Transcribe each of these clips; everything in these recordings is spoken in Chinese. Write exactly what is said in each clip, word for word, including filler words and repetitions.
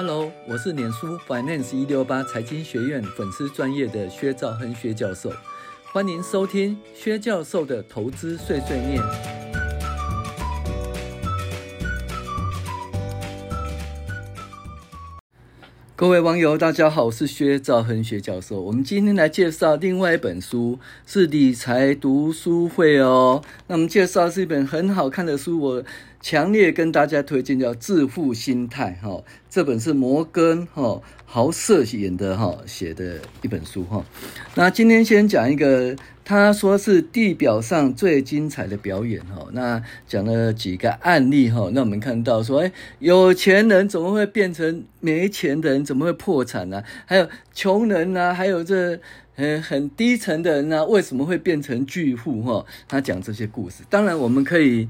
Hello， 我是脸书 Finance 一六八财经学院粉丝专业的薛兆亨薛教授，欢迎收听薛教授的投资碎碎念。各位网友大家好，我是薛兆亨薛教授。我们今天来介绍另外一本书，是理财读书会哦。那我们介绍是一本很好看的书，我强烈跟大家推荐，叫致富心态、哦、这本是摩根、哦、豪瑟演的、哦、写的一本书、哦、那今天先讲一个，他说是地表上最精彩的表演、哦、那讲了几个案例、哦、那我们看到说，诶，有钱人怎么会变成没钱人，怎么会破产啊，还有穷人啊，还有这呃，很低层的人啊，为什么会变成巨富、哦、他讲这些故事，当然我们可以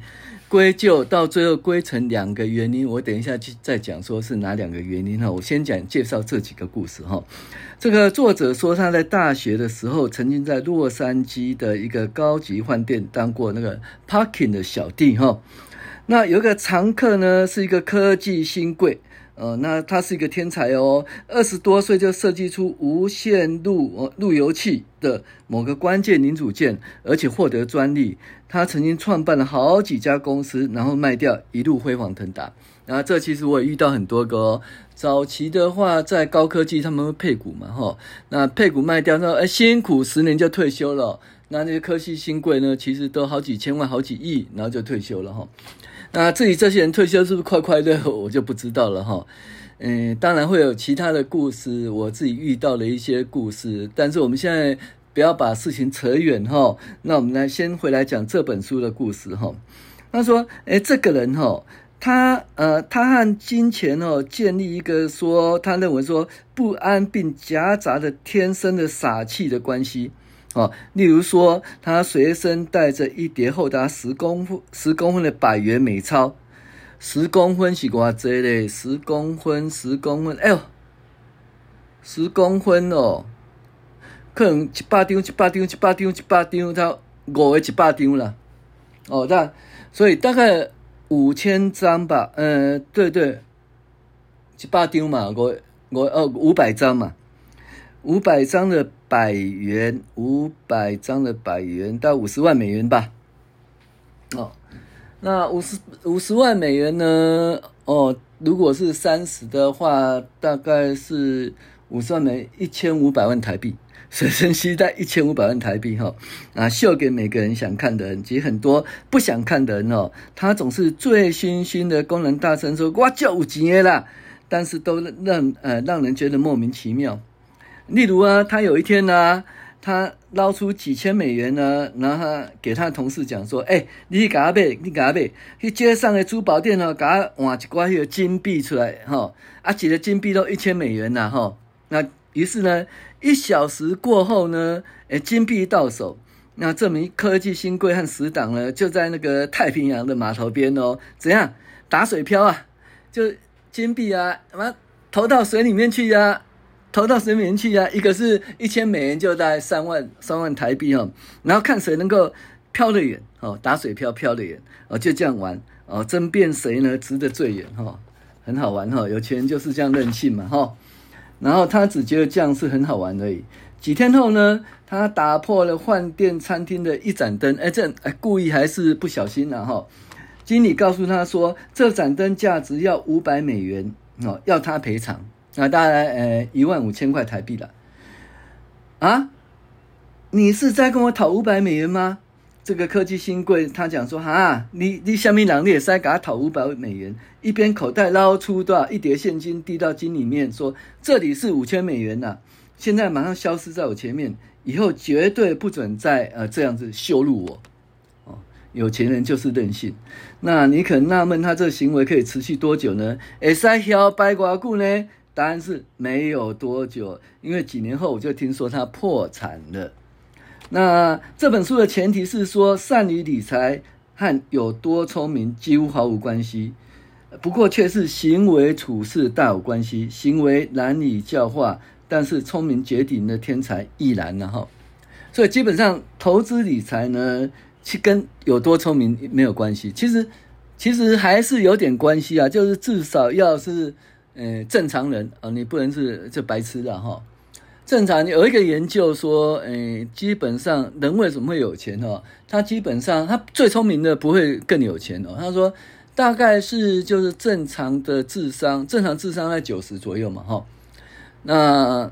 归咎到最后归成两个原因，我等一下再讲说是哪两个原因。我先讲介绍这几个故事。这个作者说他在大学的时候曾经在洛杉矶的一个高级饭店当过那个 parking 的小弟。那有一个常客呢，是一个科技新贵，呃，那他是一个天才哦，二十多岁就设计出无线路路由器的某个关键零组件，而且获得专利。他曾经创办了好几家公司，然后卖掉，一路飞黄腾达。那这其实我也遇到很多个哦。早期的话，在高科技他们会配股嘛，哈，那配股卖掉，那哎辛苦十年就退休了。那那些科技新贵呢，其实都好几千万、好几亿，然后就退休了哈。那至于这些人退休是不是快快乐，我就不知道了哈。嗯，当然会有其他的故事，我自己遇到了一些故事，但是我们现在不要把事情扯远哈。那我们来先回来讲这本书的故事哈。他说，哎，这个人哈，他呃，他和金钱哦建立一个说，他认为说不安并夹杂着天生的傻气的关系。哦、例如说他随身带着一叠厚达十公分十公分的百元美钞，十公分是多少嘞？十公分十公分哎呦十公分哦，可能一百张一百张一百张一百张，他五个一百张啦哦，那所以大概五千张吧，呃对对一百张嘛，五五哦五百张嘛，五百张的百元，五百张的百元到五十万美元吧。哦，那五十五十万美元呢？哦，如果是三十的话，大概是五十万美元一千五百万台币，随身携带一千五百万台币哈、哦、啊，秀给每个人想看的人，及很多不想看的人哦，他总是醉醺醺的公然大声说“我就有钱啦”，但是都让呃让人觉得莫名其妙。例如啊，他有一天呢、啊，他捞出几千美元呢，然后他给他的同事讲说：“哎、欸，你去给他买，你给他买，去街上的珠宝店哦，给他换一挂迄个金币出来，哈、哦，啊，几个金币都一千美元呐，哈、哦。那于是呢，一小时过后呢，哎、欸，金币到手。那这名科技新贵和死党呢，就在那个太平洋的码头边哦，怎样打水漂啊？就金币啊，投到水里面去呀、啊。”投到水里面去啊，一个是一千美元，就大概三万三万台币哦，然后看谁能够飘得远哦，打水漂飘得远哦，就这样玩哦，争辩谁呢值得最远哦，很好玩哦，有钱人就是这样任性嘛哈、哦。然后他只觉得这样是很好玩而已。几天后呢，他打破了饭店餐厅的一盏灯，哎，这哎故意还是不小心啊哈、哦。经理告诉他说，这盏灯价值要五百美元哦，要他赔偿。那大概呃一万五千块台币了，啊，你是在跟我讨五百美元吗？这个科技新贵他讲说啊，你你下面人你也塞给他讨五百美元，一边口袋捞出多少一叠现金递到金里面说，这里是五千美元呐、啊，现在马上消失在我前面，以后绝对不准再呃这样子羞辱我。有钱人就是任性，那你可能纳闷他这个行为可以持续多久呢？哎，塞条白瓜骨呢？答案是没有多久，因为几年后我就听说他破产了。那这本书的前提是说，善于理财和有多聪明几乎毫无关系，不过却是行为处事大有关系。行为难以教化，但是聪明绝顶的天才亦然了哈。所以基本上投资理财呢，其跟有多聪明没有关系，其实其实还是有点关系啊，就是至少要是。呃正常人啊，你不能是这白痴的哈。正常有一个研究说，呃基本上人为什么会有钱哈？他基本上他最聪明的不会更有钱哦。他说大概是就是正常的智商，正常智商在九十左右嘛哈。那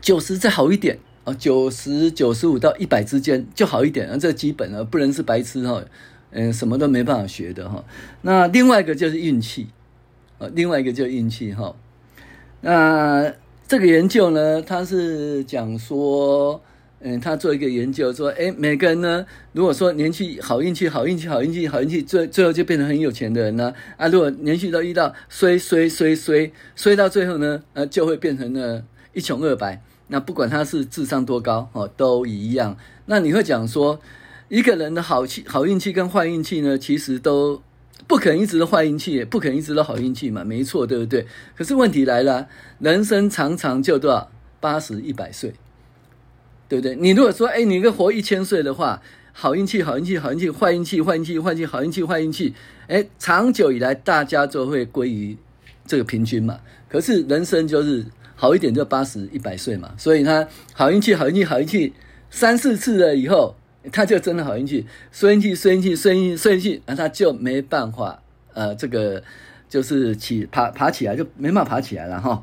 九十再好一点。九十、九十五到一百之间就好一点，这基本了，不能是白痴哈，嗯，什么都没办法学的哈。那另外一个就是运气，另外一个就是运气哈。那这个研究呢，他是讲说，嗯，他做一个研究说，哎，每个人呢，如果说连续好运气、好运气、好运气、好运气，最最后就变成很有钱的人呢、啊，啊，如果连续都遇到衰衰衰衰衰到最后呢，呃、啊，就会变成了一穷二白。那不管他是智商多高齁、哦、都一样。那你会讲说一个人的好气好运气跟坏运气呢，其实都不可能一直都坏运气，也不可能一直都好运气嘛，没错，对不对？可是问题来了，人生常常就多少 ?八十、一百 岁。对不对？你如果说诶你个活一千岁的话，好运气好运气好运气坏运气坏运气坏运气好运气坏运气，诶长久以来大家就会归于这个平均嘛。可是人生就是好一点就八十、一百岁嘛，所以他好运气、好运气、好运气三四次了以后，他就真的好运气，衰运气、衰运气、衰运气、衰运气，那他就没办法，呃，这个就是起爬爬起来就没办法爬起来了哈。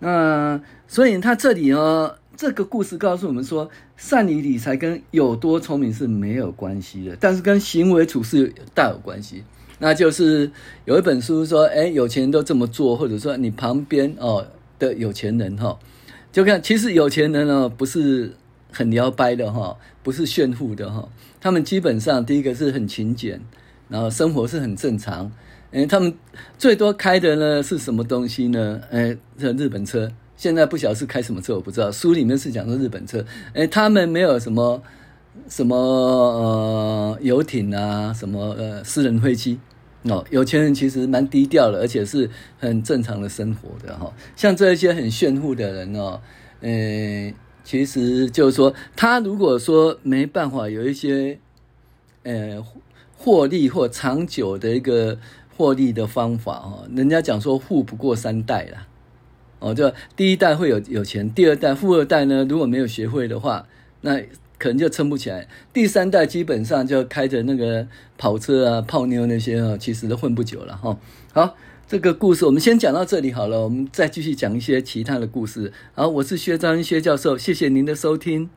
那、呃、所以他这里哦，这个故事告诉我们说，善于理财跟有多聪明是没有关系的，但是跟行为处事大有关系。那就是有一本书说，哎，有钱人都这么做，或者说你旁边哦。的有钱人齁，就看其实有钱人呢不是很摇摆的齁，不是炫富的齁，他们基本上第一个是很勤俭，然后生活是很正常，诶、欸、他们最多开的呢是什么东西呢？诶、欸、这日本车，现在不晓得是开什么车我不知道，书里面是讲说日本车，诶、欸、他们没有什么什么呃游艇啊，什么呃私人飞机。哦，有钱人其实蛮低调的，而且是很正常的生活的哈、哦。像这一些很炫富的人哦，呃，其实就是说，他如果说没办法有一些呃获利或长久的一个获利的方法哦，人家讲说富不过三代啦。哦，就第一代会有有钱，第二代富二代呢，如果没有学会的话，那。可能就撑不起来，第三代基本上就开着那个跑车啊、泡妞那些哦，其实都混不久了哈、哦。好，这个故事我们先讲到这里好了，我们再继续讲一些其他的故事。好，我是薛兆亨薛教授，谢谢您的收听。